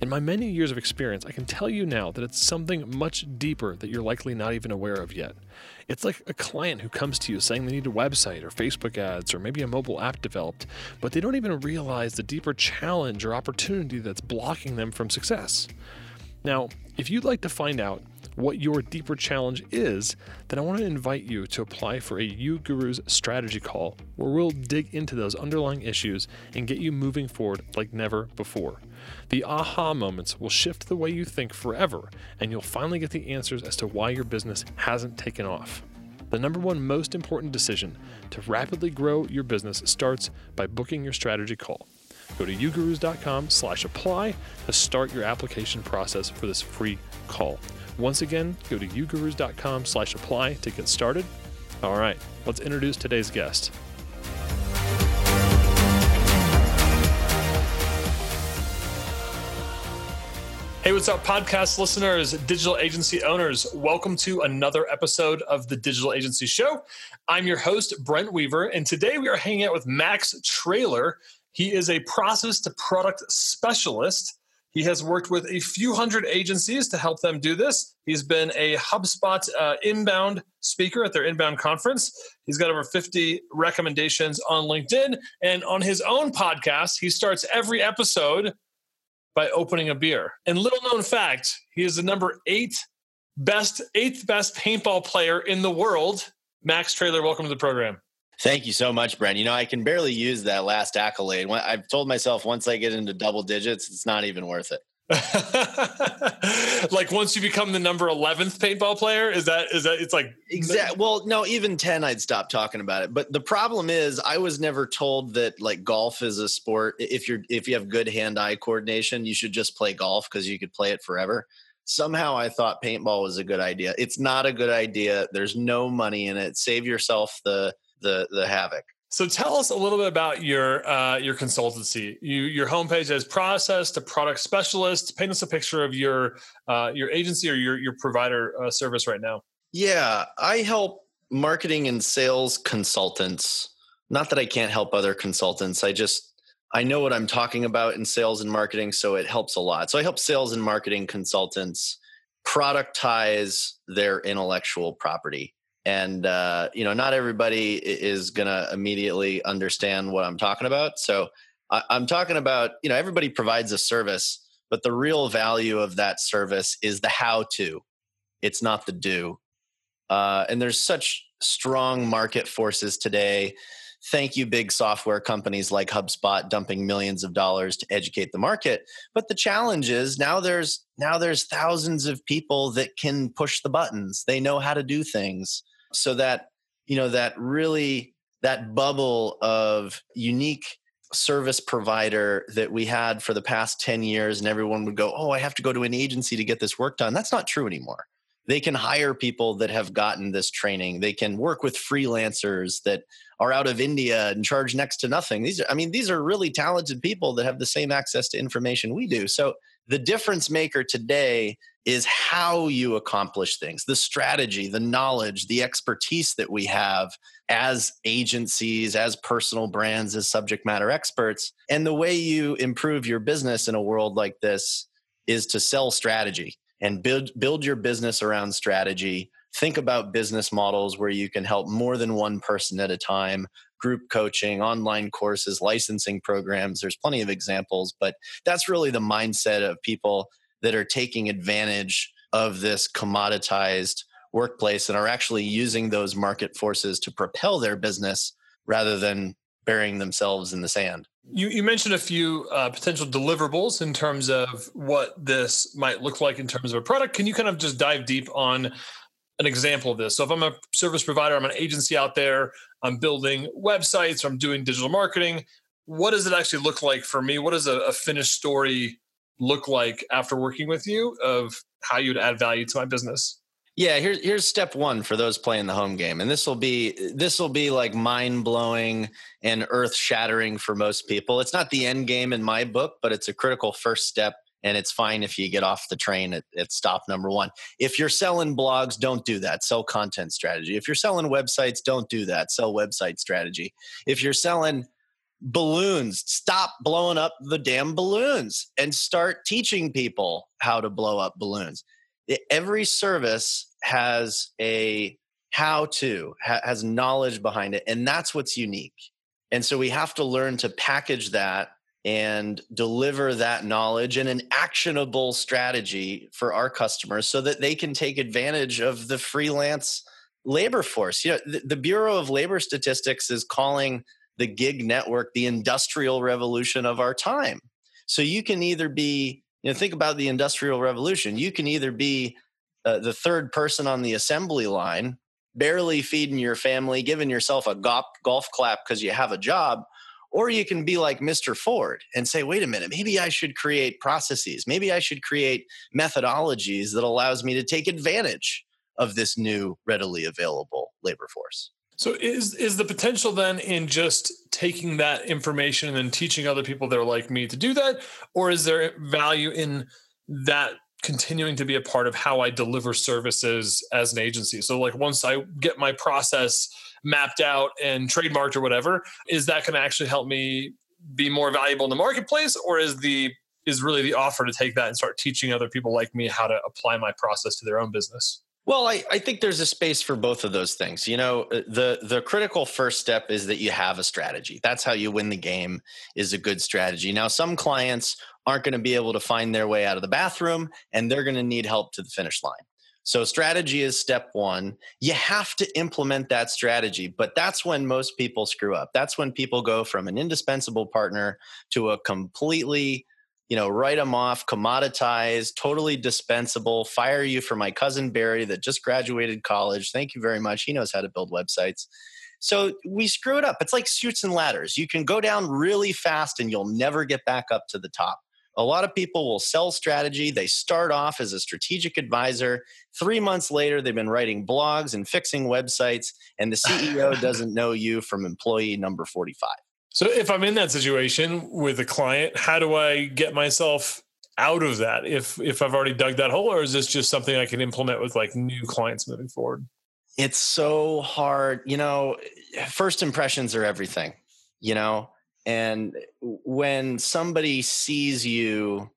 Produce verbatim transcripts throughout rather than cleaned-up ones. In my many years of experience, I can tell you now that it's something much deeper that you're likely not even aware of yet. It's like a client who comes to you saying they need a website or Facebook ads or maybe a mobile app developed, but they don't even realize the deeper challenge or opportunity that's blocking them from success. Now, if you'd like to find out what your deeper challenge is, then I want to invite you to apply for a uGurus strategy call where we'll dig into those underlying issues and get you moving forward like never before. The aha moments will shift the way you think forever, and you'll finally get the answers as to why your business hasn't taken off. The number one most important decision to rapidly grow your business starts by booking your strategy call. Go to uGurus.com slash apply to start your application process for this free call. Once again, go to uGurus.com slash apply to get started. All right, let's introduce today's guest. Hey, what's up, podcast listeners, digital agency owners? Welcome to another episode of the Digital Agency Show. I'm your host, Brent Weaver, and today we are hanging out with Max Traylor. He is a process to product specialist. He has worked with a few hundred agencies to help them do this. He's been a HubSpot uh, inbound speaker at their inbound conference. He's got over fifty recommendations on LinkedIn. And on his own podcast, he starts every episode by opening a beer. And little known fact, he is the number eight best, eighth best paintball player in the world. Max Traylor, welcome to the program. Thank you so much, Brent. You know, I can barely use that last accolade. I've told myself once I get into double digits, it's not even worth it. Like once you become the number eleventh paintball player, is that, is that, it's like. Exactly. Well, no, even ten, I'd stop talking about it. But the problem is I was never told that like golf is a sport. If you're, if you have good hand-eye coordination, you should just play golf because you could play it forever. Somehow I thought paintball was a good idea. It's not a good idea. There's no money in it. Save yourself the The, the havoc. So tell us a little bit about your uh, your consultancy. You, your homepage has process to product specialist. Paint us a picture of your uh, your agency or your your provider uh, service right now. Yeah, I help marketing and sales consultants. Not that I can't help other consultants. I just I know what I'm talking about in sales and marketing, so it helps a lot. So I help sales and marketing consultants productize their intellectual property. And, uh, you know, not everybody is going to immediately understand what I'm talking about. So I, I'm talking about, you know, everybody provides a service, but the real value of that service is the how to. It's not the do. Uh, and there's such strong market forces today. Thank you, big software companies like HubSpot dumping millions of dollars to educate the market. But the challenge is now there's now there's thousands of people that can push the buttons. They know how to do things. So that, you know, that really, that bubble of unique service provider that we had for the past ten years and everyone would go, oh, I have to go to an agency to get this work done. That's not true anymore. They can hire people that have gotten this training. They can work with freelancers that are out of India and charge next to nothing. These are, I mean, these are really talented people that have the same access to information we do. So the difference maker today is how you accomplish things, the strategy, the knowledge, the expertise that we have as agencies, as personal brands, as subject matter experts. And the way you improve your business in a world like this is to sell strategy and build build your business around strategy. Think about business models where you can help more than one person at a time, group coaching, online courses, licensing programs. There's plenty of examples, but that's really the mindset of people that are taking advantage of this commoditized workplace and are actually using those market forces to propel their business rather than burying themselves in the sand. You, you mentioned a few uh, potential deliverables in terms of what this might look like in terms of a product. Can you kind of just dive deep on an example of this? So if I'm a service provider, I'm an agency out there, I'm building websites, I'm doing digital marketing. What does it actually look like for me? What does a, a finished story look like after working with you of how you'd add value to my business? Yeah, here's here's step one for those playing the home game. And this will be this will be like mind-blowing and earth-shattering for most people. It's not the end game in my book, but it's a critical first step. And it's fine if you get off the train at, at stop number one. If you're selling blogs, don't do that. Sell content strategy. If you're selling websites, don't do that. Sell website strategy. If you're selling balloons, stop blowing up the damn balloons and start teaching people how to blow up balloons. Every service has a how-to, ha- has knowledge behind it, and that's what's unique. And so we have to learn to package that and deliver that knowledge and an actionable strategy for our customers so that they can take advantage of the freelance labor force. You know, the, the Bureau of Labor Statistics is calling the gig network the industrial revolution of our time. So you can either be You know, think about the Industrial Revolution. You can either be uh, the third person on the assembly line, barely feeding your family, giving yourself a golf, golf clap because you have a job, or you can be like Mister Ford and say, wait a minute, maybe I should create processes. Maybe I should create methodologies that allows me to take advantage of this new readily available labor force. So is is the potential then in just taking that information and then teaching other people that are like me to do that? Or is there value in that continuing to be a part of how I deliver services as an agency? So like once I get my process mapped out and trademarked or whatever, is that going to actually help me be more valuable in the marketplace? Or is the is really the offer to take that and start teaching other people like me how to apply my process to their own business? Well, I, I think there's a space for both of those things. You know, the the critical first step is that you have a strategy. That's how you win the game, is a good strategy. Now, some clients aren't going to be able to find their way out of the bathroom, and they're going to need help to the finish line. So strategy is step one. You have to implement that strategy, but that's when most people screw up. That's when people go from an indispensable partner to a completely you know, write them off, commoditized, totally dispensable, fire you for my cousin Barry that just graduated college. Thank you very much. He knows how to build websites. So we screw it up. It's like chutes and ladders. You can go down really fast and you'll never get back up to the top. A lot of people will sell strategy. They start off as a strategic advisor. Three months later, they've been writing blogs and fixing websites, and the C E O doesn't know you from employee number forty-five. So if I'm in that situation with a client, how do I get myself out of that if if I've already dug that hole? Or is this just something I can implement with like new clients moving forward? It's so hard. You know, first impressions are everything, you know, and when somebody sees you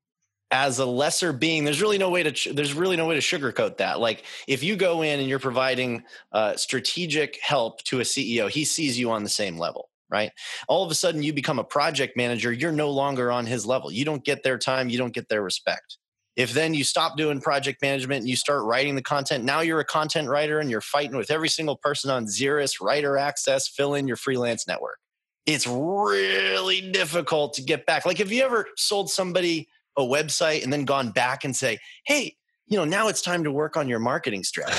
as a lesser being, there's really no way to, there's really no way to sugarcoat that. Like if you go in and you're providing uh, strategic help to a C E O, he sees you on the same level. Right? All of a sudden you become a project manager. You're no longer on his level. You don't get their time. You don't get their respect. If then you stop doing project management and you start writing the content, now you're a content writer and you're fighting with every single person on Xeris, writer access, fill in your freelance network. It's really difficult to get back. Like, have you ever sold somebody a website and then gone back and say, hey, you know, now it's time to work on your marketing strategy?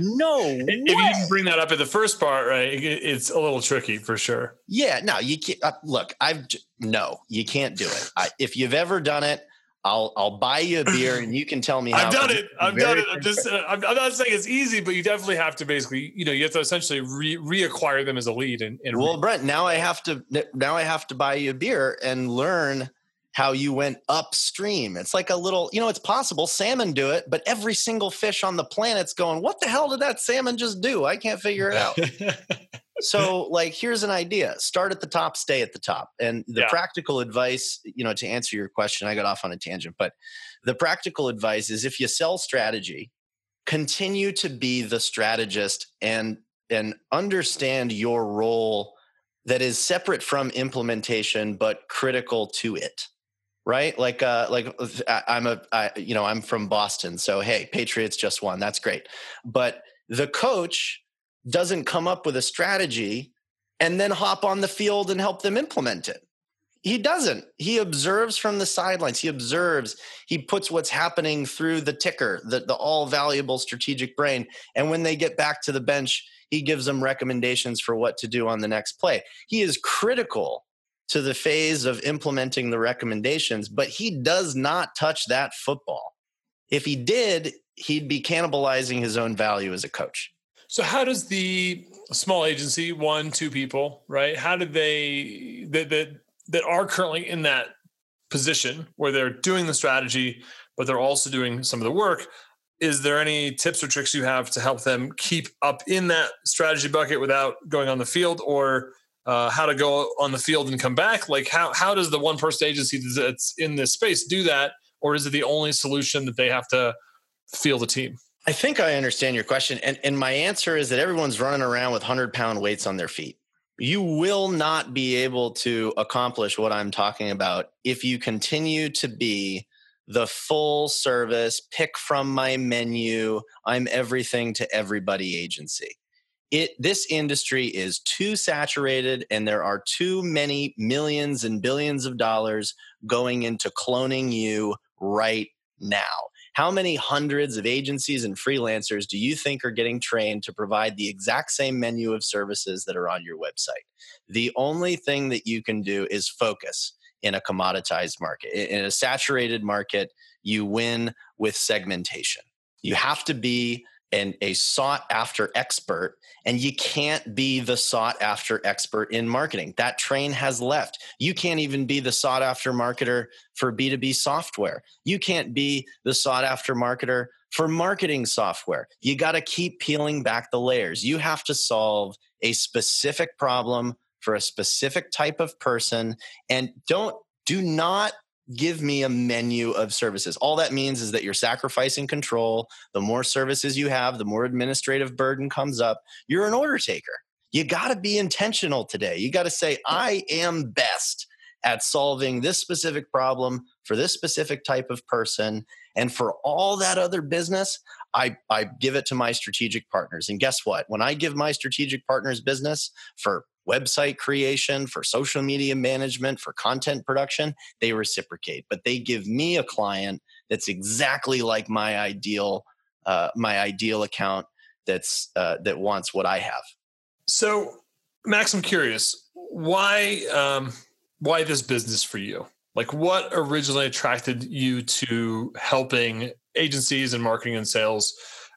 No If way. You didn't bring that up at the first part, right, it's a little tricky for sure. Yeah, no, you can't. Uh, look, I've, no, you can't do it. I, if you've ever done it, I'll I'll buy you a beer and you can tell me how. I've done it. I've done it. I'm just, uh, I'm not saying it's easy, but you definitely have to basically, you know, you have to essentially re- reacquire them as a lead. And, and well, re- Brent, now I have to, now I have to buy you a beer and learn how you went upstream. It's like a little, you know, it's possible. Salmon do it, but every single fish on the planet's going, what the hell did that salmon just do? I can't figure it out. So like, here's an idea. Start at the top, stay at the top. And the yeah. practical advice, you know, to answer your question, I got off on a tangent, but the practical advice is if you sell strategy, continue to be the strategist and, and understand your role that is separate from implementation, but critical to it. Right? Like, uh, like I'm a, I, you know, I'm from Boston. So, hey, Patriots just won. That's great. But the coach doesn't come up with a strategy and then hop on the field and help them implement it. He doesn't. He observes from the sidelines. He observes. He puts what's happening through the ticker, the, the all-valuable strategic brain. And when they get back to the bench, he gives them recommendations for what to do on the next play. He is critical to the phase of implementing the recommendations, but he does not touch that football. If he did, he'd be cannibalizing his own value as a coach. So how does the small agency, one, two people, right? How do they, that that that are currently in that position where they're doing the strategy, but they're also doing some of the work? Is there any tips or tricks you have to help them keep up in that strategy bucket without going on the field, or uh, how to go on the field and come back? Like how, how does the one person agency that's in this space do that? Or is it the only solution that they have to field a team? I think I understand your question. And, and my answer is that everyone's running around with one hundred pound weights on their feet. You will not be able to accomplish what I'm talking about if you continue to be the full service, pick from my menu, I'm everything to everybody agency. It, this industry is too saturated, and there are too many millions and billions of dollars going into cloning you right now. How many hundreds of agencies and freelancers do you think are getting trained to provide the exact same menu of services that are on your website? The only thing that you can do is focus in a commoditized market. In a saturated market, you win with segmentation. You have to be an, a sought-after expert, and you can't be the sought-after expert in marketing. That train has left. You can't even be the sought-after marketer for B two B software. You can't be the sought-after marketer for marketing software. You got to keep peeling back the layers. You have to solve a specific problem for a specific type of person, and don't, do not give me a menu of services. All that means is that you're sacrificing control. The more services you have, the more administrative burden comes up. You're an order taker. You got to be intentional today. You got to say, I am best at solving this specific problem for this specific type of person. And for all that other business, I, I give it to my strategic partners. And guess what? When I give my strategic partners business for website creation, for social media management, for content production, they reciprocate. But they give me a client that's exactly like my ideal, uh, my ideal account that's uh, that wants what I have. So, Max, I'm curious, why um, why this business for you? Like, what originally attracted you to helping agencies and marketing and sales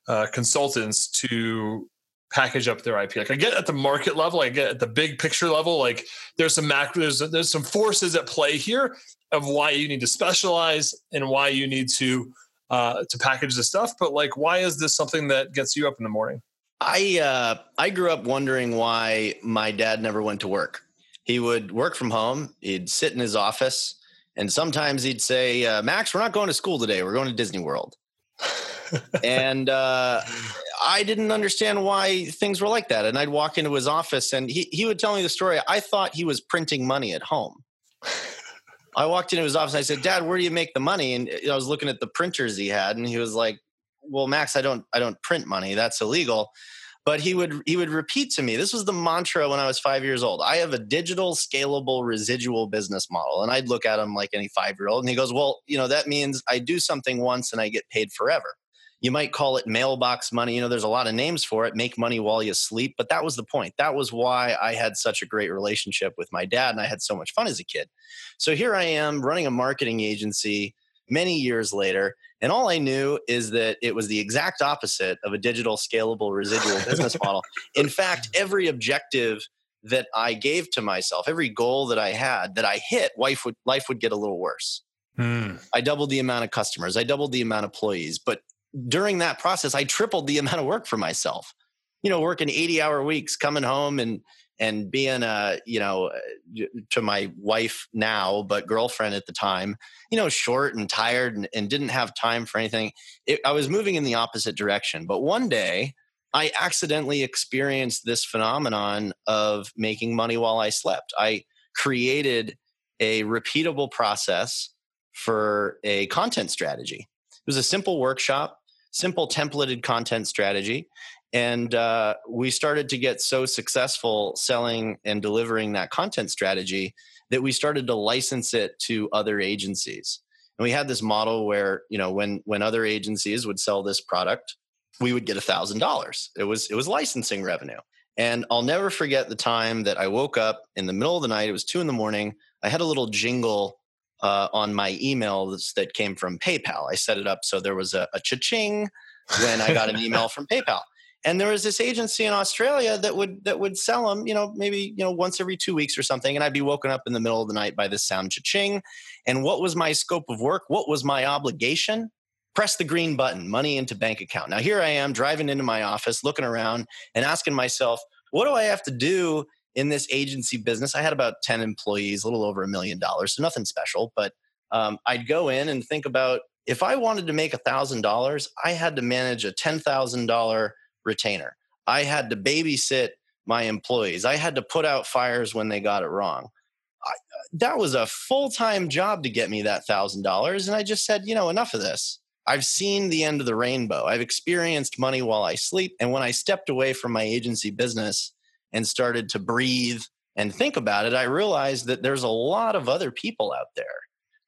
uh, consultants to package up their I P? Like, I get at the market level, I get at the big picture level, like there's some macro, there's, there's some forces at play here of why you need to specialize and why you need to, uh, to package this stuff. But like, why is this something that gets you up in the morning? I, uh, I grew up wondering why my dad never went to work. He would work from home. He'd sit in his office, and sometimes he'd say, uh, Max, we're not going to school today. We're going to Disney World. And, uh, I didn't understand why things were like that. And I'd walk into his office, and he, he would tell me the story. I thought he was printing money at home. I walked into his office and I said, Dad, where do you make the money? And I was looking at the printers he had, and he was like, well, Max, I don't, I don't print money. That's illegal. But he would, he would repeat to me, this was the mantra when I was five years old. I have a digital, scalable, residual business model. And I'd look at him like any five-year-old, and he goes, well, you know, that means I do something once and I get paid forever. You might call it mailbox money. You know, there's a lot of names for it. Make money while you sleep. But that was the point. That was why I had such a great relationship with my dad, and I had so much fun as a kid. So here I am running a marketing agency many years later, and all I knew is that it was the exact opposite of a digital, scalable, residual business model. In fact, every objective that I gave to myself, every goal that I had that I hit, life would, life would get a little worse. Mm. I doubled the amount of customers. I doubled the amount of employees. But during that process, I tripled the amount of work for myself, you know, working eighty hour weeks, coming home and, and being, uh, you know, to my wife now, but girlfriend at the time, you know, short and tired and, and didn't have time for anything. It, I was moving in the opposite direction. But one day I accidentally experienced this phenomenon of making money while I slept. I created a repeatable process for a content strategy. It was a simple workshop, simple templated content strategy. And uh, we started to get so successful selling and delivering that content strategy that we started to license it to other agencies. And we had this model where, you know, when when other agencies would sell this product, we would get a thousand dollars. It was it was licensing revenue. And I'll never forget the time that I woke up in the middle of the night. It was two in the morning. I had a little jingle uh, on my emails that came from PayPal. I set it up so there was a, a cha-ching when I got an email from PayPal. And there was this agency in Australia that would that would sell them, you know, maybe, you know, once every two weeks or something. And I'd be woken up in the middle of the night by this sound, cha-ching. And what was my scope of work? What was my obligation? Press the green button, money into bank account. Now, here I am driving into my office, looking around and asking myself, what do I have to do in this agency business? I had about ten employees, a little over a million dollars, so nothing special. But um, I'd go in and think about, if I wanted to make a thousand dollars, I had to manage a ten thousand dollars retainer. I had to babysit my employees. I had to put out fires when they got it wrong. I, that was a full-time job to get me that a thousand dollars. And I just said, you know, enough of this. I've seen the end of the rainbow. I've experienced money while I sleep. And when I stepped away from my agency business and started to breathe and think about it, I realized that there's a lot of other people out there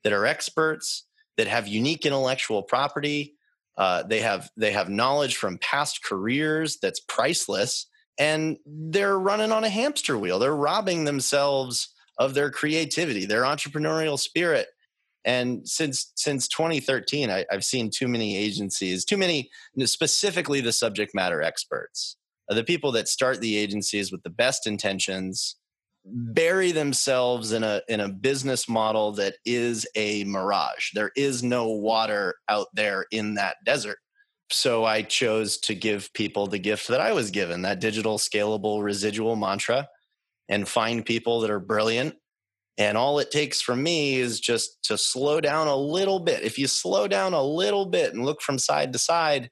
that are experts, that have unique intellectual property. Uh, they have they have knowledge from past careers that's priceless. And they're running on a hamster wheel. They're robbing themselves of their creativity, their entrepreneurial spirit. And since since twenty thirteen, I, I've seen too many agencies, too many, specifically the subject matter experts, the people that start the agencies with the best intentions, bury themselves in a in a business model that is a mirage. There is no water out there in that desert. So I chose to give people the gift that I was given, that digital, scalable, residual mantra, and find people that are brilliant. And all it takes from me is just to slow down a little bit. If you slow down a little bit and look from side to side,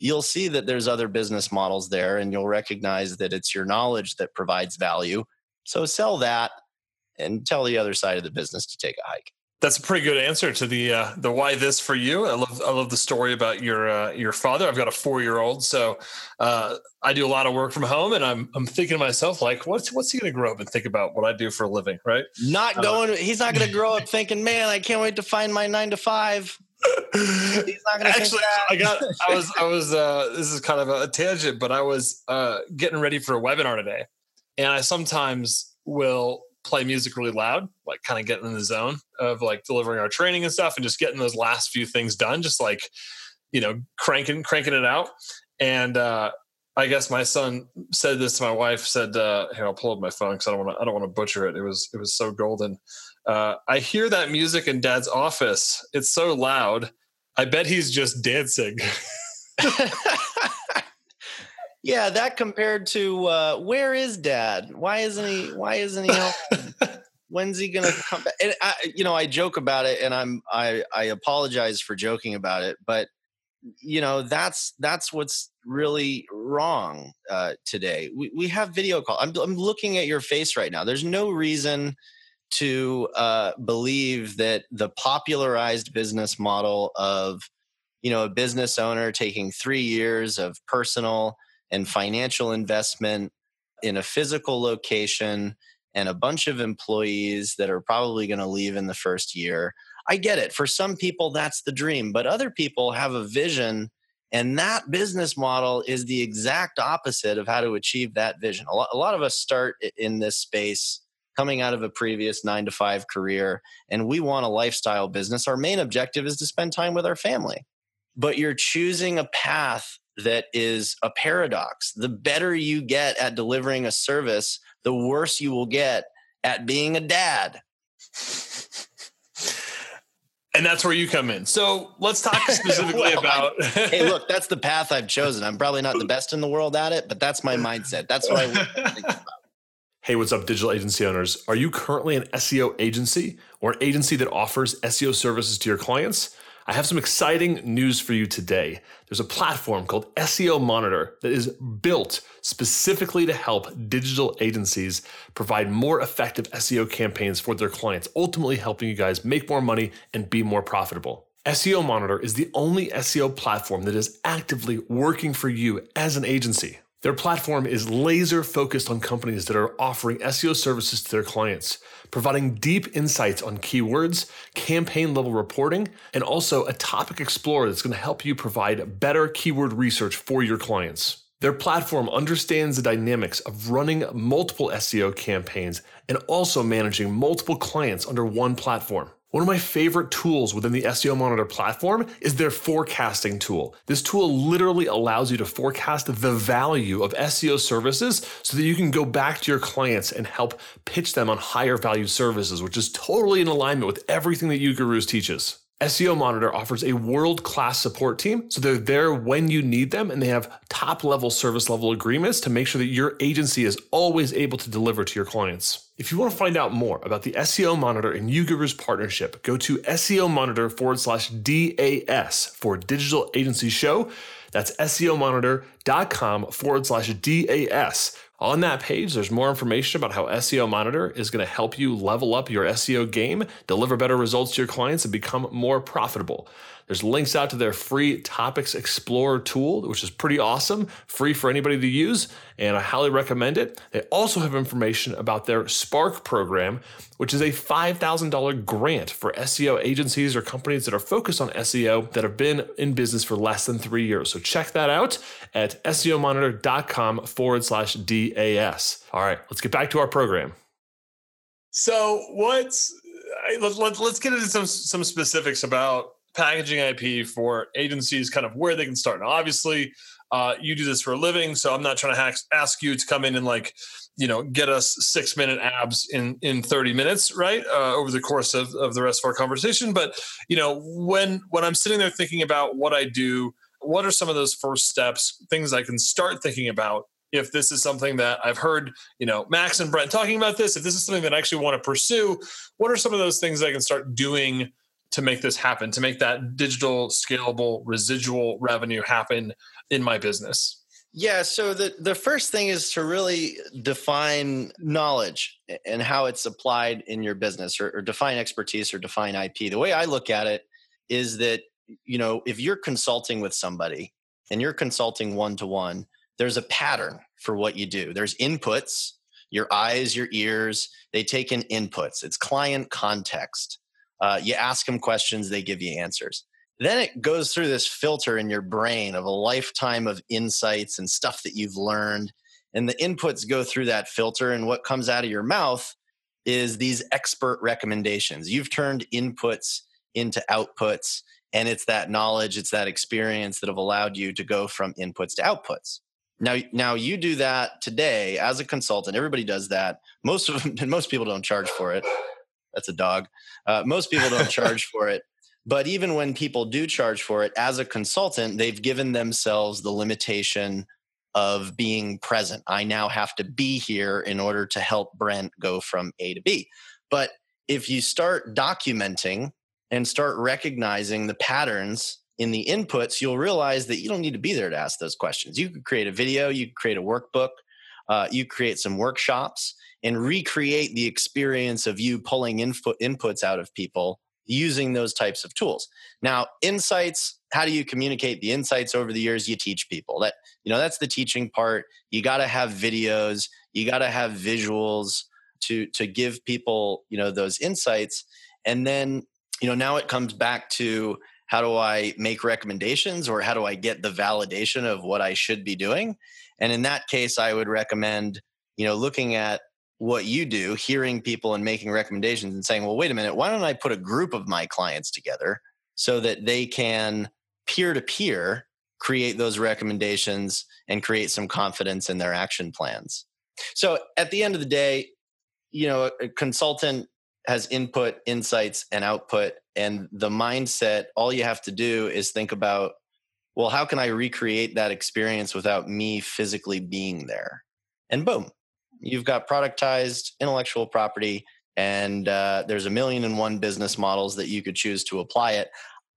you'll see that there's other business models there, and you'll recognize that it's your knowledge that provides value. So sell that and tell the other side of the business to take a hike. That's a pretty good answer to the uh, the why this for you. I love I love the story about your uh, your father. I've got a four-year-old, so uh, I do a lot of work from home, and I'm I'm thinking to myself, like, what's what's he going to grow up and think about what I do for a living, right? Not going. Uh, he's not going to grow up thinking, man, I can't wait to find my nine to five. He's not going to actually. That. I got. I was. I was. Uh, this is kind of a tangent, but I was uh, getting ready for a webinar today, and I sometimes will play music really loud, like kind of getting in the zone of like delivering our training and stuff and just getting those last few things done, just like, you know, cranking, cranking it out. And, uh, I guess my son said this to my wife, said, uh, here, I'll pull up my phone because I don't want to, I don't want to butcher it. It was, it was so golden. Uh, I hear that music in Dad's office. It's so loud. I bet he's just dancing. Yeah, that compared to uh, where is Dad? Why isn't he? Why isn't he helping? When's he gonna come back? And I, you know, I joke about it, and I'm I I apologize for joking about it, but you know that's that's what's really wrong uh, today. We we have video call. I'm I'm looking at your face right now. There's no reason to uh, believe that the popularized business model of you know a business owner taking three years of personal and financial investment in a physical location and a bunch of employees that are probably going to leave in the first year. I get it. For some people, that's the dream, but other people have a vision, and that business model is the exact opposite of how to achieve that vision. A lot, a lot of us start in this space coming out of a previous nine to five career, and we want a lifestyle business. Our main objective is to spend time with our family, but you're choosing a path that is a paradox. The better you get at delivering a service, the worse you will get at being a dad. And that's where you come in. So let's talk specifically well, about... Hey, look, that's the path I've chosen. I'm probably not the best in the world at it, but that's my mindset. That's what I would think about. Hey, what's up, digital agency owners? Are you currently an S E O agency or an agency that offers S E O services to your clients? I have some exciting news for you today. There's a platform called S E O Monitor that is built specifically to help digital agencies provide more effective S E O campaigns for their clients, ultimately helping you guys make more money and be more profitable. S E O Monitor is the only S E O platform that is actively working for you as an agency. Their platform is laser focused on companies that are offering S E O services to their clients, providing deep insights on keywords, campaign level reporting, and also a topic explorer that's going to help you provide better keyword research for your clients. Their platform understands the dynamics of running multiple S E O campaigns and also managing multiple clients under one platform. One of my favorite tools within the S E O Monitor platform is their forecasting tool. This tool literally allows you to forecast the value of S E O services so that you can go back to your clients and help pitch them on higher value services, which is totally in alignment with everything that uGurus teaches. S E O Monitor offers a world-class support team, so they're there when you need them, and they have top-level service-level agreements to make sure that your agency is always able to deliver to your clients. If you want to find out more about the S E O Monitor and uGurus partnership, go to SEOMonitor forward slash DAS for Digital Agency Show. That's SEOMonitor.com forward slash DAS. On that page, there's more information about how S E O Monitor is going to help you level up your S E O game, deliver better results to your clients, and become more profitable. There's links out to their free Topics Explorer tool, which is pretty awesome, free for anybody to use, and I highly recommend it. They also have information about their Spark program, which is a five thousand dollars grant for S E O agencies or companies that are focused on S E O that have been in business for less than three years. So check that out at SEOMonitor.com forward slash DAS. All right, let's get back to our program. So what's, let's get into some, some specifics about packaging I P for agencies, kind of where they can start. Now, obviously, uh, you do this for a living, so I'm not trying to hack, ask you to come in and like, you know, get us six minute abs in, in thirty minutes, right? Uh, over the course of, of the rest of our conversation. But, you know, when, when I'm sitting there thinking about what I do, what are some of those first steps, things I can start thinking about? If this is something that I've heard, you know, Max and Brent talking about this, if this is something that I actually want to pursue, what are some of those things I can start doing to make this happen, to make that digital, scalable, residual revenue happen in my business? Yeah. So the, the first thing is to really define knowledge and how it's applied in your business, or, or define expertise or define I P. The way I look at it is that, you know, if you're consulting with somebody and you're consulting one-to-one, there's a pattern for what you do. There's inputs, your eyes, your ears, they take in inputs. It's client context. Uh, you ask them questions, they give you answers. Then it goes through this filter in your brain of a lifetime of insights and stuff that you've learned. And the inputs go through that filter, and what comes out of your mouth is these expert recommendations. You've turned inputs into outputs, and it's that knowledge, it's that experience that have allowed you to go from inputs to outputs. Now, now you do that today as a consultant. Everybody does that. Most of them, most people don't charge for it. That's a dog. Uh, most people don't charge for it. But even when people do charge for it, as a consultant, they've given themselves the limitation of being present. I now have to be here in order to help Brent go from A to B. But if you start documenting and start recognizing the patterns in the inputs, you'll realize that you don't need to be there to ask those questions. You could create a video, you could create a workbook, uh, you create some workshops, and recreate the experience of you pulling input inputs out of people using those types of tools. Now, insights, how do you communicate the insights over the years? You teach people. That, you know, that's the teaching part. You got to have videos, you got to have visuals to to give people, you know, those insights. And then, you know, now it comes back to, how do I make recommendations, or how do I get the validation of what I should be doing? And in that case, I would recommend, you know, looking at what you do, hearing people and making recommendations and saying, well, wait a minute, why don't I put a group of my clients together so that they can peer-to-peer create those recommendations and create some confidence in their action plans? So at the end of the day, you know, a consultant has input, insights, and output. And the mindset, all you have to do is think about, well, how can I recreate that experience without me physically being there? And boom, you've got productized intellectual property, and uh, there's a million and one business models that you could choose to apply it.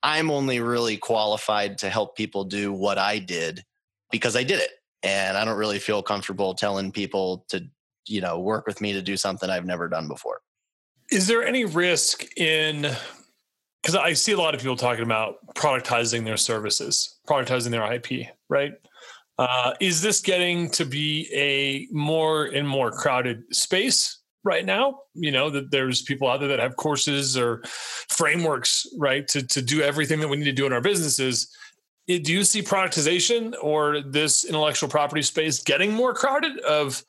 I'm only really qualified to help people do what I did because I did it. And I don't really feel comfortable telling people to, you know, work with me to do something I've never done before. Is there any risk in because I see a lot of people talking about productizing their services, productizing their I P, right? Uh, is this getting to be a more and more crowded space right now? You know, that there's people out there that have courses or frameworks, right, to, to do everything that we need to do in our businesses. It, do you see productization or this intellectual property space getting more crowded of,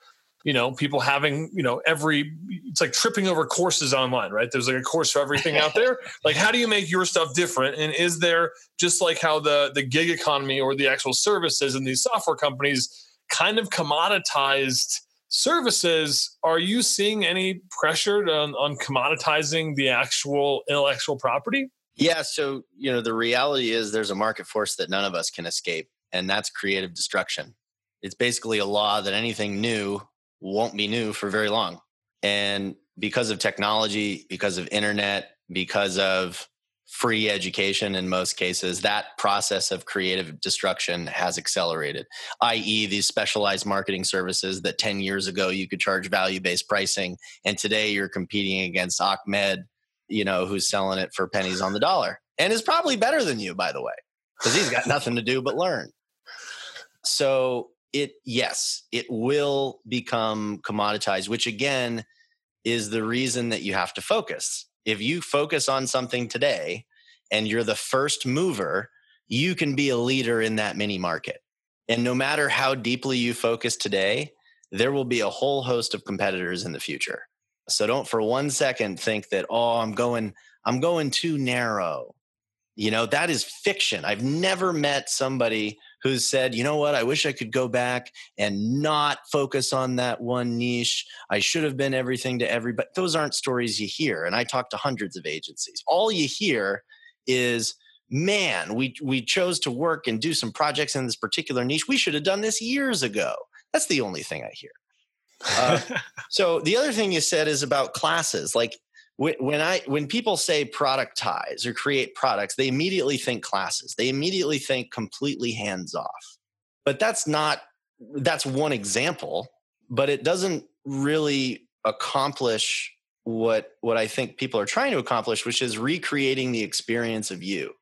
you know, people having, you know, every, it's like tripping over courses online, right? There's like a course for everything out there. Like, how do you make your stuff different? And is there, just like how the, the gig economy or the actual services in these software companies kind of commoditized services, are you seeing any pressure on, on commoditizing the actual intellectual property? Yeah. So, you know, the reality is there's a market force that none of us can escape, and that's creative destruction. It's basically a law that anything new won't be new for very long. And because of technology, because of internet, because of free education in most cases, that process of creative destruction has accelerated, that is these specialized marketing services that ten years ago you could charge value-based pricing. And today you're competing against Ahmed, you know, who's selling it for pennies on the dollar and is probably better than you, by the way, because he's got nothing to do but learn. So it, yes, it will become commoditized, which again is the reason that you have to focus. If you focus on something today and you're the first mover, you can be a leader in that mini market. And no matter how deeply you focus today, there will be a whole host of competitors in the future. So don't for one second think that, oh, I'm going, I'm going too narrow. You know, that is fiction. I've never met somebody who said, you know what, I wish I could go back and not focus on that one niche. I should have been everything to everybody. Those aren't stories you hear. And I talk to hundreds of agencies. All you hear is, man, we we chose to work and do some projects in this particular niche. We should have done this years ago. That's the only thing I hear. Uh, so the other thing you said is about classes. Like when I when people say productize or create products, they immediately think classes. They immediately think completely hands off. But that's not that's one example, but it doesn't really accomplish what what I think people are trying to accomplish, which is recreating the experience of you.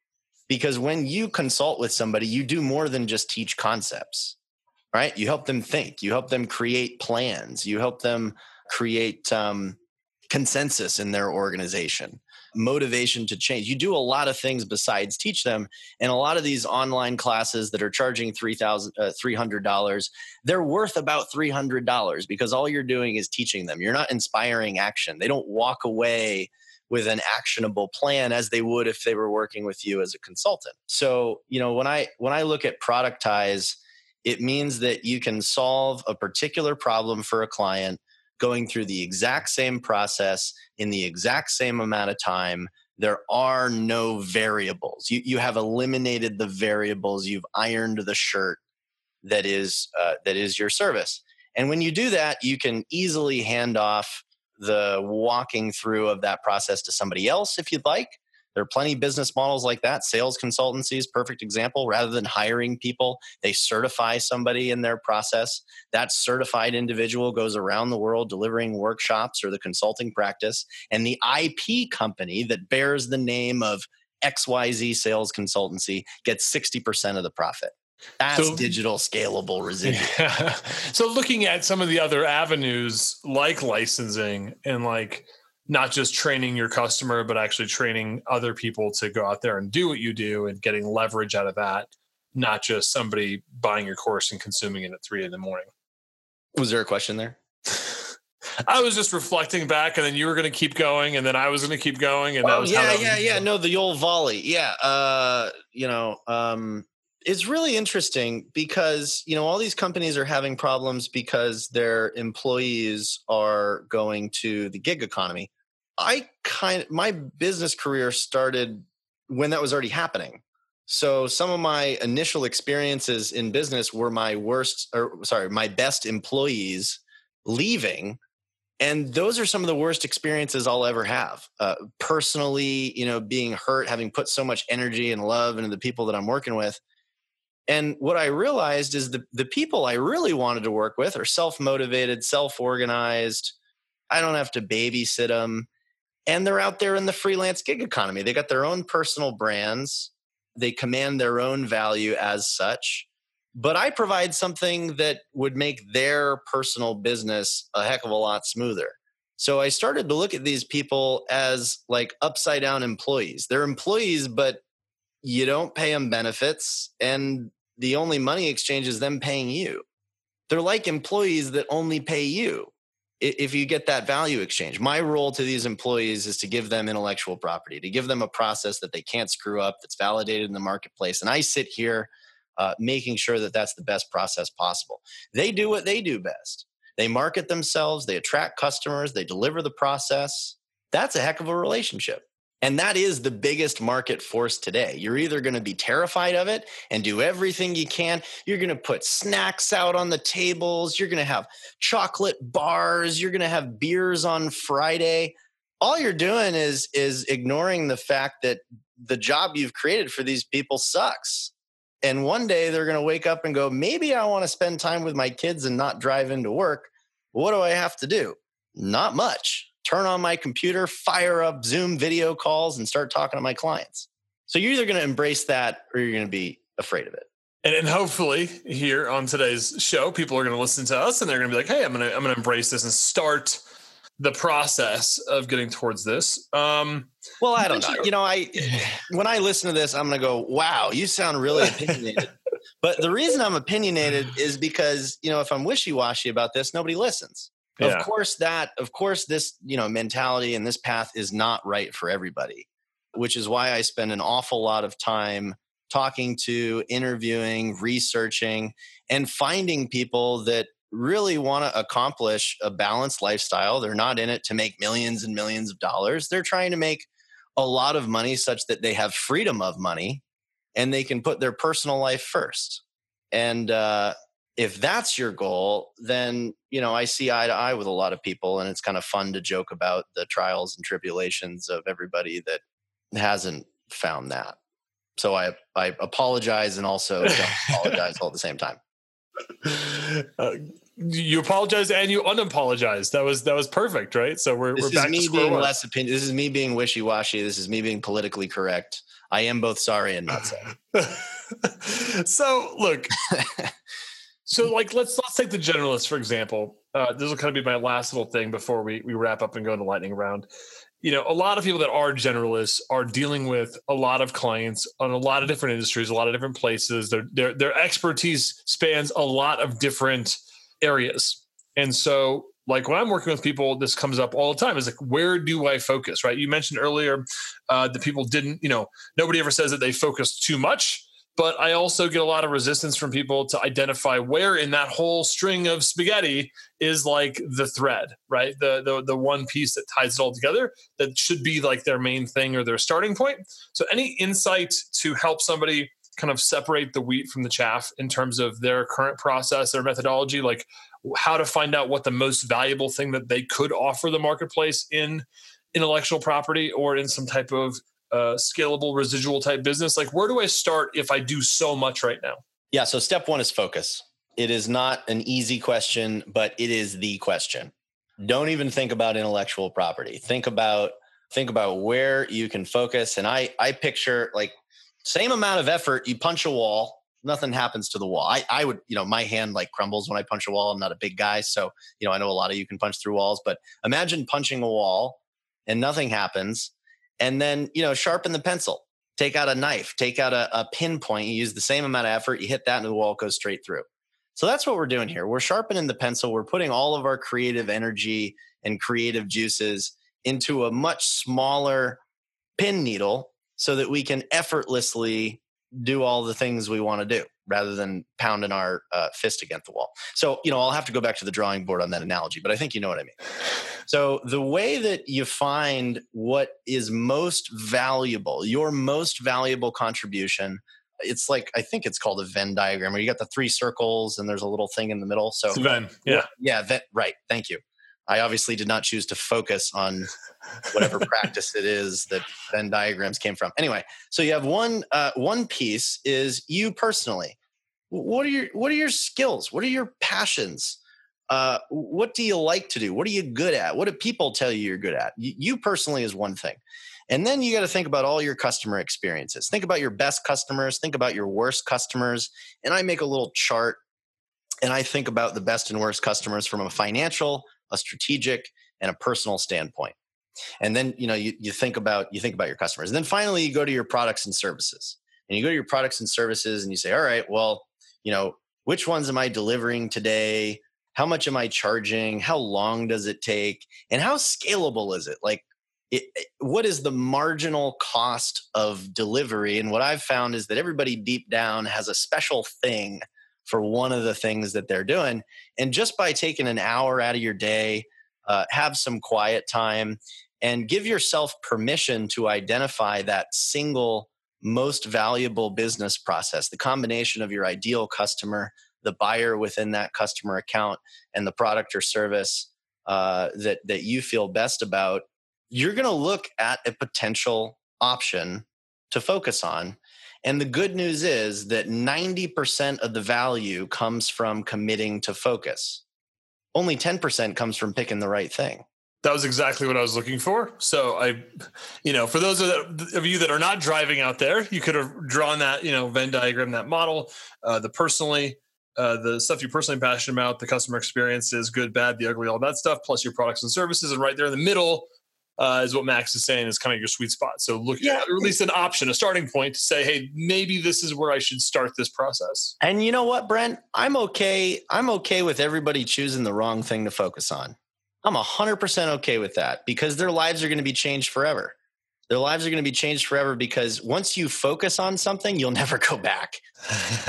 Because when you consult with somebody, you do more than just teach concepts. Right? You help them think, you help them create plans, you help them create um, consensus in their organization, motivation to change. You do a lot of things besides teach them. And a lot of these online classes that are charging three hundred dollars, they're worth about three hundred dollars because all you're doing is teaching them. You're not inspiring action. They don't walk away with an actionable plan as they would if they were working with you as a consultant. So, you know, when I when I look at productize, it means that you can solve a particular problem for a client going through the exact same process in the exact same amount of time. There are no variables. You you have eliminated the variables. You've ironed the shirt that is uh, that is your service. And when you do that, you can easily hand off the walking through of that process to somebody else if you'd like. There are plenty of business models like that. Sales consultancies, perfect example. Rather than hiring people, they certify somebody in their process. That certified individual goes around the world delivering workshops or the consulting practice. And the I P company that bears the name of X Y Z Sales Consultancy gets sixty percent of the profit. That's so, digital, scalable, resilient. Yeah. So looking at some of the other avenues like licensing and like not just training your customer, but actually training other people to go out there and do what you do and getting leverage out of that, not just somebody buying your course and consuming it at three in the morning. Was there a question there? I was just reflecting back and then you were going to keep going and then I was going to keep going. And oh, that was yeah, how that yeah, was- yeah. No, the old volley. Yeah. Uh, you know, um, it's really interesting because, you know, all these companies are having problems because their employees are going to the gig economy. I kind of, my business career started when that was already happening. So some of my initial experiences in business were my worst, or sorry, my best employees leaving. And those are some of the worst experiences I'll ever have. Uh, personally, you know, being hurt, having put so much energy and love into the people that I'm working with. And what I realized is the, the people I really wanted to work with are self-motivated, self-organized. I don't have to babysit them. And they're out there in the freelance gig economy. They got their own personal brands. They command their own value as such. But I provide something that would make their personal business a heck of a lot smoother. So I started to look at these people as like upside down employees. They're employees, but you don't pay them benefits. And the only money exchange is them paying you. They're like employees that only pay you if you get that value exchange. My role to these employees is to give them intellectual property, to give them a process that they can't screw up, that's validated in the marketplace. And I sit here uh, making sure that that's the best process possible. They do what they do best. They market themselves, they attract customers, they deliver the process. That's a heck of a relationship. And that is the biggest market force today. You're either going to be terrified of it and do everything you can. You're going to put snacks out on the tables. You're going to have chocolate bars. You're going to have beers on Friday. All you're doing is, is ignoring the fact that the job you've created for these people sucks. And one day they're going to wake up and go, maybe I want to spend time with my kids and not drive into work. What do I have to do? Not much. Turn on my computer, fire up Zoom video calls and start talking to my clients. So you're either going to embrace that or you're going to be afraid of it. And, and hopefully here on today's show, people are going to listen to us and they're going to be like, hey, I'm going to, I'm going to embrace this and start the process of getting towards this. Um, well, I don't know. You know, I, when I listen to this, I'm going to go, wow, you sound really opinionated. But the reason I'm opinionated is because, you know, if I'm wishy-washy about this, nobody listens. Yeah. Of course that, of course this, you know, mentality and this path is not right for everybody, which is why I spend an awful lot of time talking to, interviewing, researching, and finding people that really want to accomplish a balanced lifestyle. They're not in it to make millions and millions of dollars. They're trying to make a lot of money such that they have freedom of money and they can put their personal life first. And uh, if that's your goal, then, you know, I see eye to eye with a lot of people, and it's kind of fun to joke about the trials and tribulations of everybody that hasn't found that. So I, I apologize and also don't apologize all at the same time. Uh, you apologize and you unapologize. That was that was perfect, right? So we're this we're back is me to being one. Less opinion. This is me being wishy-washy. This is me being politically correct. I am both sorry and not sorry. So look, so like let's let's take the generalist for example. Uh, this will kind of be my last little thing before we we wrap up and go into lightning round. You know, a lot of people that are generalists are dealing with a lot of clients on a lot of different industries, a lot of different places. Their their their expertise spans a lot of different areas. And so, like when I'm working with people, this comes up all the time. It's like, where do I focus, right? You mentioned earlier uh, that people didn't, you know, nobody ever says that they focus too much. But I also get a lot of resistance from people to identify where in that whole string of spaghetti is like the thread, right? The, the the one piece that ties it all together that should be like their main thing or their starting point. So any insight to help somebody kind of separate the wheat from the chaff in terms of their current process, their methodology, like how to find out what the most valuable thing that they could offer the marketplace in intellectual property or in some type of Uh, scalable residual type business? Like, where do I start if I do so much right now? Yeah. So step one is focus. It is not an easy question, but it is the question. Don't even think about intellectual property. Think about, think about where you can focus. And I, I picture like same amount of effort. You punch a wall, nothing happens to the wall. I, I would, you know, my hand like crumbles when I punch a wall. I'm not a big guy. So, you know, I know a lot of you can punch through walls, but imagine punching a wall and nothing happens. And then, you know, sharpen the pencil, take out a knife, take out a, a pinpoint, you use the same amount of effort, you hit that and the wall goes straight through. So that's what we're doing here. We're sharpening the pencil. We're putting all of our creative energy and creative juices into a much smaller pin needle so that we can effortlessly do all the things we want to do rather than pounding our uh, fist against the wall. So, you know, I'll have to go back to the drawing board on that analogy, but I think you know what I mean. So the way that you find what is most valuable, your most valuable contribution, it's like, I think it's called a Venn diagram where you got the three circles and there's a little thing in the middle. So Venn, yeah. Yeah, that, right. Thank you. I obviously did not choose to focus on whatever practice it is that Venn diagrams came from. Anyway, so you have one uh, one piece is you personally. What are your what are your skills? What are your passions? Uh, what do you like to do? What are you good at? What do people tell you you're good at? You, you personally is one thing. And then you got to think about all your customer experiences. Think about your best customers. Think about your worst customers. And I make a little chart and I think about the best and worst customers from a financial, a strategic, and a personal standpoint. And then, you know, you, you think about, you think about your customers. And then finally you go to your products and services and you go to your products and services and you say, all right, well, you know, which ones am I delivering today? How much am I charging? How long does it take? And how scalable is it? Like, It, it, what is the marginal cost of delivery? And what I've found is that everybody deep down has a special thing for one of the things that they're doing. And just by taking an hour out of your day, uh, have some quiet time and give yourself permission to identify that single most valuable business process, the combination of your ideal customer, the buyer within that customer account, and the product or service uh, that, that you feel best about. You're going to look at a potential option to focus on. And the good news is that ninety percent of the value comes from committing to focus. Only ten percent comes from picking the right thing. That was exactly what I was looking for. So I, you know, for those of you that are not driving out there, you could have drawn that, you know, Venn diagram, that model, uh, the personally, Uh, the stuff you're personally passionate about, the customer experiences, good, bad, the ugly, all that stuff, plus your products and services. And right there in the middle uh, is what Max is saying is kind of your sweet spot. So look, yeah. At, or at least an option, a starting point to say, hey, maybe this is where I should start this process. And you know what, Brent? I'm okay. I'm okay with everybody choosing the wrong thing to focus on. I'm one hundred percent okay with that because their lives are going to be changed forever. Their lives are going to be changed forever because once you focus on something, you'll never go back.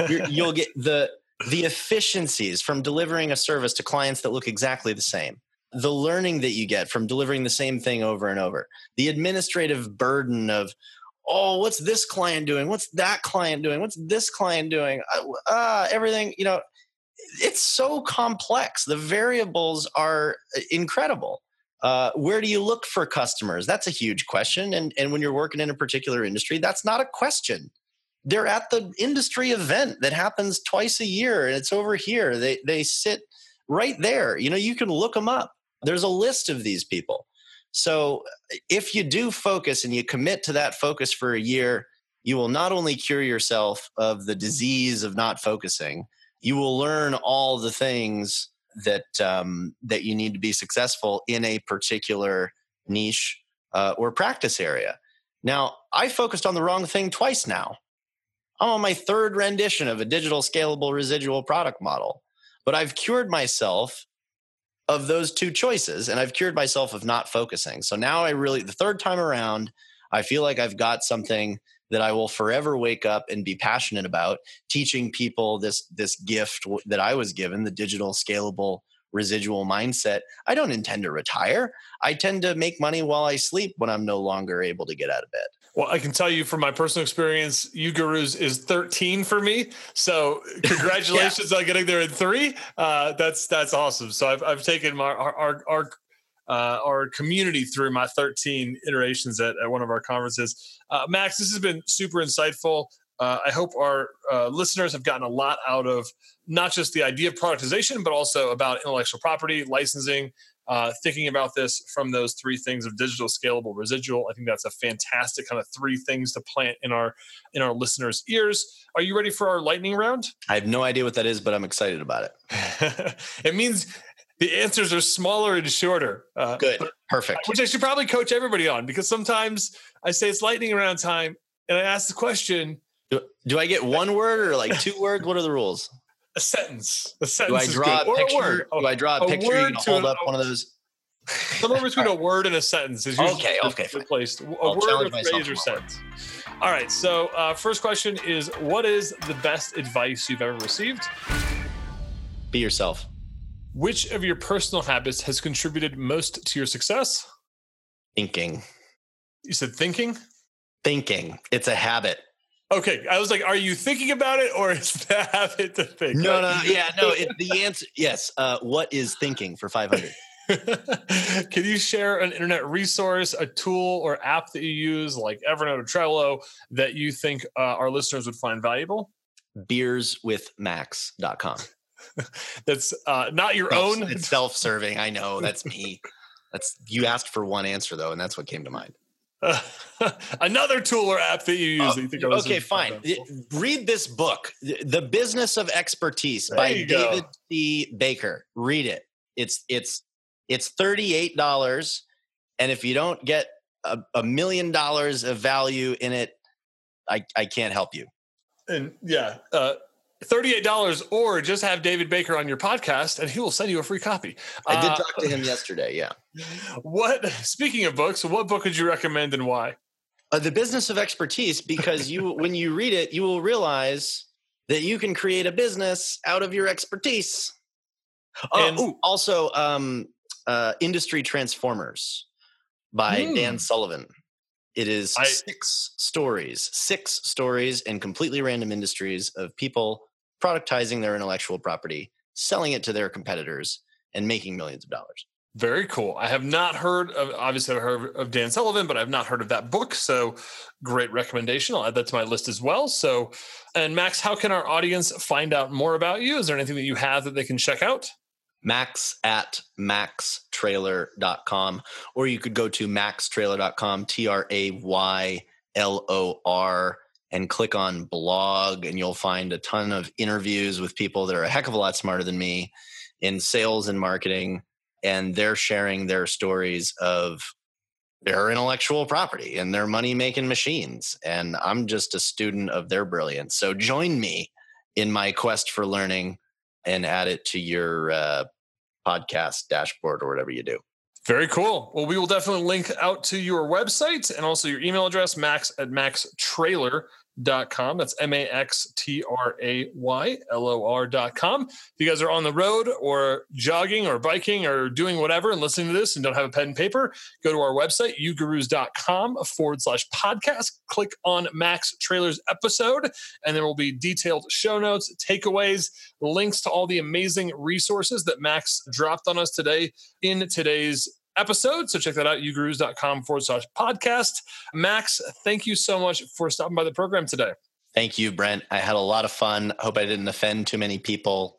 You're, you'll get the... The efficiencies from delivering a service to clients that look exactly the same. The learning that you get from delivering the same thing over and over. The administrative burden of, oh, what's this client doing? What's that client doing? What's this client doing? Uh, everything, you know, it's so complex. The variables are incredible. Uh, where do you look for customers? That's a huge question. And, and when you're working in a particular industry, that's not a question. They're at the industry event that happens twice a year and it's over here. They they sit right there. You know, you can look them up. There's a list of these people. So if you do focus and you commit to that focus for a year, you will not only cure yourself of the disease of not focusing, you will learn all the things that um, that you need to be successful in a particular niche uh, or practice area. Now, I focused on the wrong thing twice now. I'm on my third rendition of a digital scalable residual product model, but I've cured myself of those two choices and I've cured myself of not focusing. So now I really, the third time around, I feel like I've got something that I will forever wake up and be passionate about, teaching people this, this gift that I was given, the digital scalable residual mindset. I don't intend to retire. I tend to make money while I sleep when I'm no longer able to get out of bed. Well, I can tell you from my personal experience, uGurus is thirteen for me. So congratulations yeah. on getting there in three. Uh, that's that's awesome. So I've I've taken my our our our, uh, our community through my thirteen iterations at, at one of our conferences. Uh, Max, this has been super insightful. Uh, I hope our uh, listeners have gotten a lot out of not just the idea of productization, but also about intellectual property, licensing, uh, thinking about this from those three things of digital, scalable, residual. I think that's a fantastic kind of three things to plant in our in our listeners' ears. Are you ready for our lightning round? I have no idea what that is, but I'm excited about it. It means the answers are smaller and shorter. Uh, Good, perfect. Which I should probably coach everybody on because sometimes I say it's lightning round time and I ask the question. Do, do I get one word or like two words? What are the rules? A sentence. A sentence. Do I draw is good. A picture? Or a word. Do I draw a, a picture? You can hold up one of those. Somewhere between right. a word and a sentence is usually okay, okay, replaced. Fine. A I'll word, a phrase, or sentence. All right. So, uh, first question is: what is the best advice you've ever received? Be yourself. Which of your personal habits has contributed most to your success? Thinking. You said thinking? Thinking. It's a habit. Okay, I was like, "Are you thinking about it, or is the habit to think?" No, no, yeah, no. It, the answer, yes. Uh, what is thinking for five hundred? Can you share an internet resource, a tool, or app that you use, like Evernote or Trello, that you think uh, our listeners would find valuable? beers with max dot com That's uh, not your own. It's self-serving. I know, that's me. That's you asked for one answer though, and that's what came to mind. Uh, another tool or app that you use. Uh, that you think I was okay, fine. Read this book, The Business of Expertise there by David C Baker. Read it. It's it's it's thirty-eight dollars, and if you don't get a, a million dollars of value in it, I I can't help you. And yeah. Uh, thirty-eight dollars, or just have David Baker on your podcast and he will send you a free copy. I did talk uh, to him yesterday. Yeah. What, speaking of books, what book would you recommend and why? Uh, The Business of Expertise, because you, when you read it, you will realize that you can create a business out of your expertise. Oh, and, ooh, also, um, uh, Industry Transformers by hmm. Dan Sullivan. It is I, six stories, six stories in completely random industries of people productizing their intellectual property, selling it to their competitors, and making millions of dollars. Very cool. I have not heard of, obviously I've heard of Dan Sullivan, but I've not heard of that book. So great recommendation. I'll add that to my list as well. So, and Max, how can our audience find out more about you? Is there anything that you have that they can check out? Max at max traylor dot com, or you could go to max traylor dot com, T R A Y L O R, and click on blog, and you'll find a ton of interviews with people that are a heck of a lot smarter than me in sales and marketing, and they're sharing their stories of their intellectual property and their money-making machines, and I'm just a student of their brilliance. So join me in my quest for learning, and add it to your uh, podcast dashboard or whatever you do. Very cool. Well, we will definitely link out to your website and also your email address, max at max traylor dot com. That's M A X T R A Y L O R dot com. If you guys are on the road or jogging or biking or doing whatever and listening to this and don't have a pen and paper, go to our website, u gurus dot com forward slash podcast. Click on Max Traylor's episode, and there will be detailed show notes, takeaways, links to all the amazing resources that Max dropped on us today in today's episode. So check that out, u gurus dot com forward slash podcast. Max, thank you so much for stopping by the program today. Thank you, Brent. I had a lot of fun. I hope I didn't offend too many people.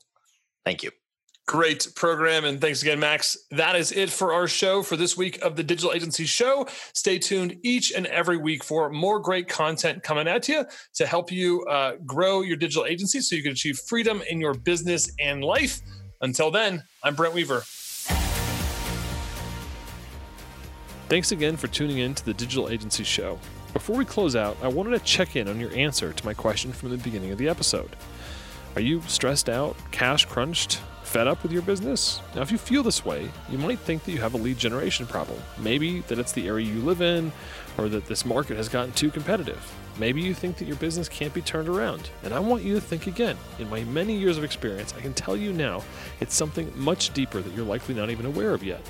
Thank you. Great program. And thanks again, Max. That is it for our show for this week of the Digital Agency Show. Stay tuned each and every week for more great content coming at you to help you uh, grow your digital agency so you can achieve freedom in your business and life. Until then, I'm Brent Weaver. Thanks again for tuning in to the Digital Agency Show. Before we close out, I wanted to check in on your answer to my question from the beginning of the episode. Are you stressed out, cash crunched, fed up with your business? Now, if you feel this way, you might think that you have a lead generation problem. Maybe that it's the area you live in, or that this market has gotten too competitive. Maybe you think that your business can't be turned around. And I want you to think again. In my many years of experience, I can tell you now it's something much deeper that you're likely not even aware of yet.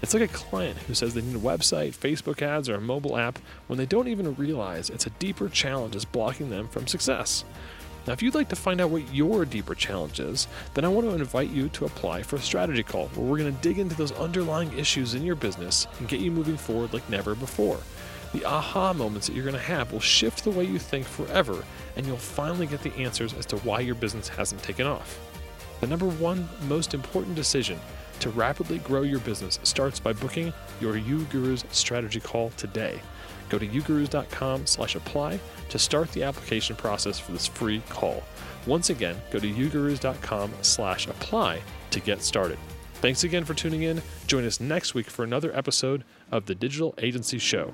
It's like a client who says they need a website, Facebook ads, or a mobile app when they don't even realize it's a deeper challenge that's blocking them from success. Now, if you'd like to find out what your deeper challenge is, then I want to invite you to apply for a strategy call where we're going to dig into those underlying issues in your business and get you moving forward like never before. The aha moments that you're going to have will shift the way you think forever, and you'll finally get the answers as to why your business hasn't taken off. The number one most important decision to rapidly grow your business starts by booking your uGurus strategy call today. Go to u gurus dot com slash apply to start the application process for this free call. Once again, go to u gurus dot com slash apply to get started. Thanks again for tuning in. Join us next week for another episode of the Digital Agency Show.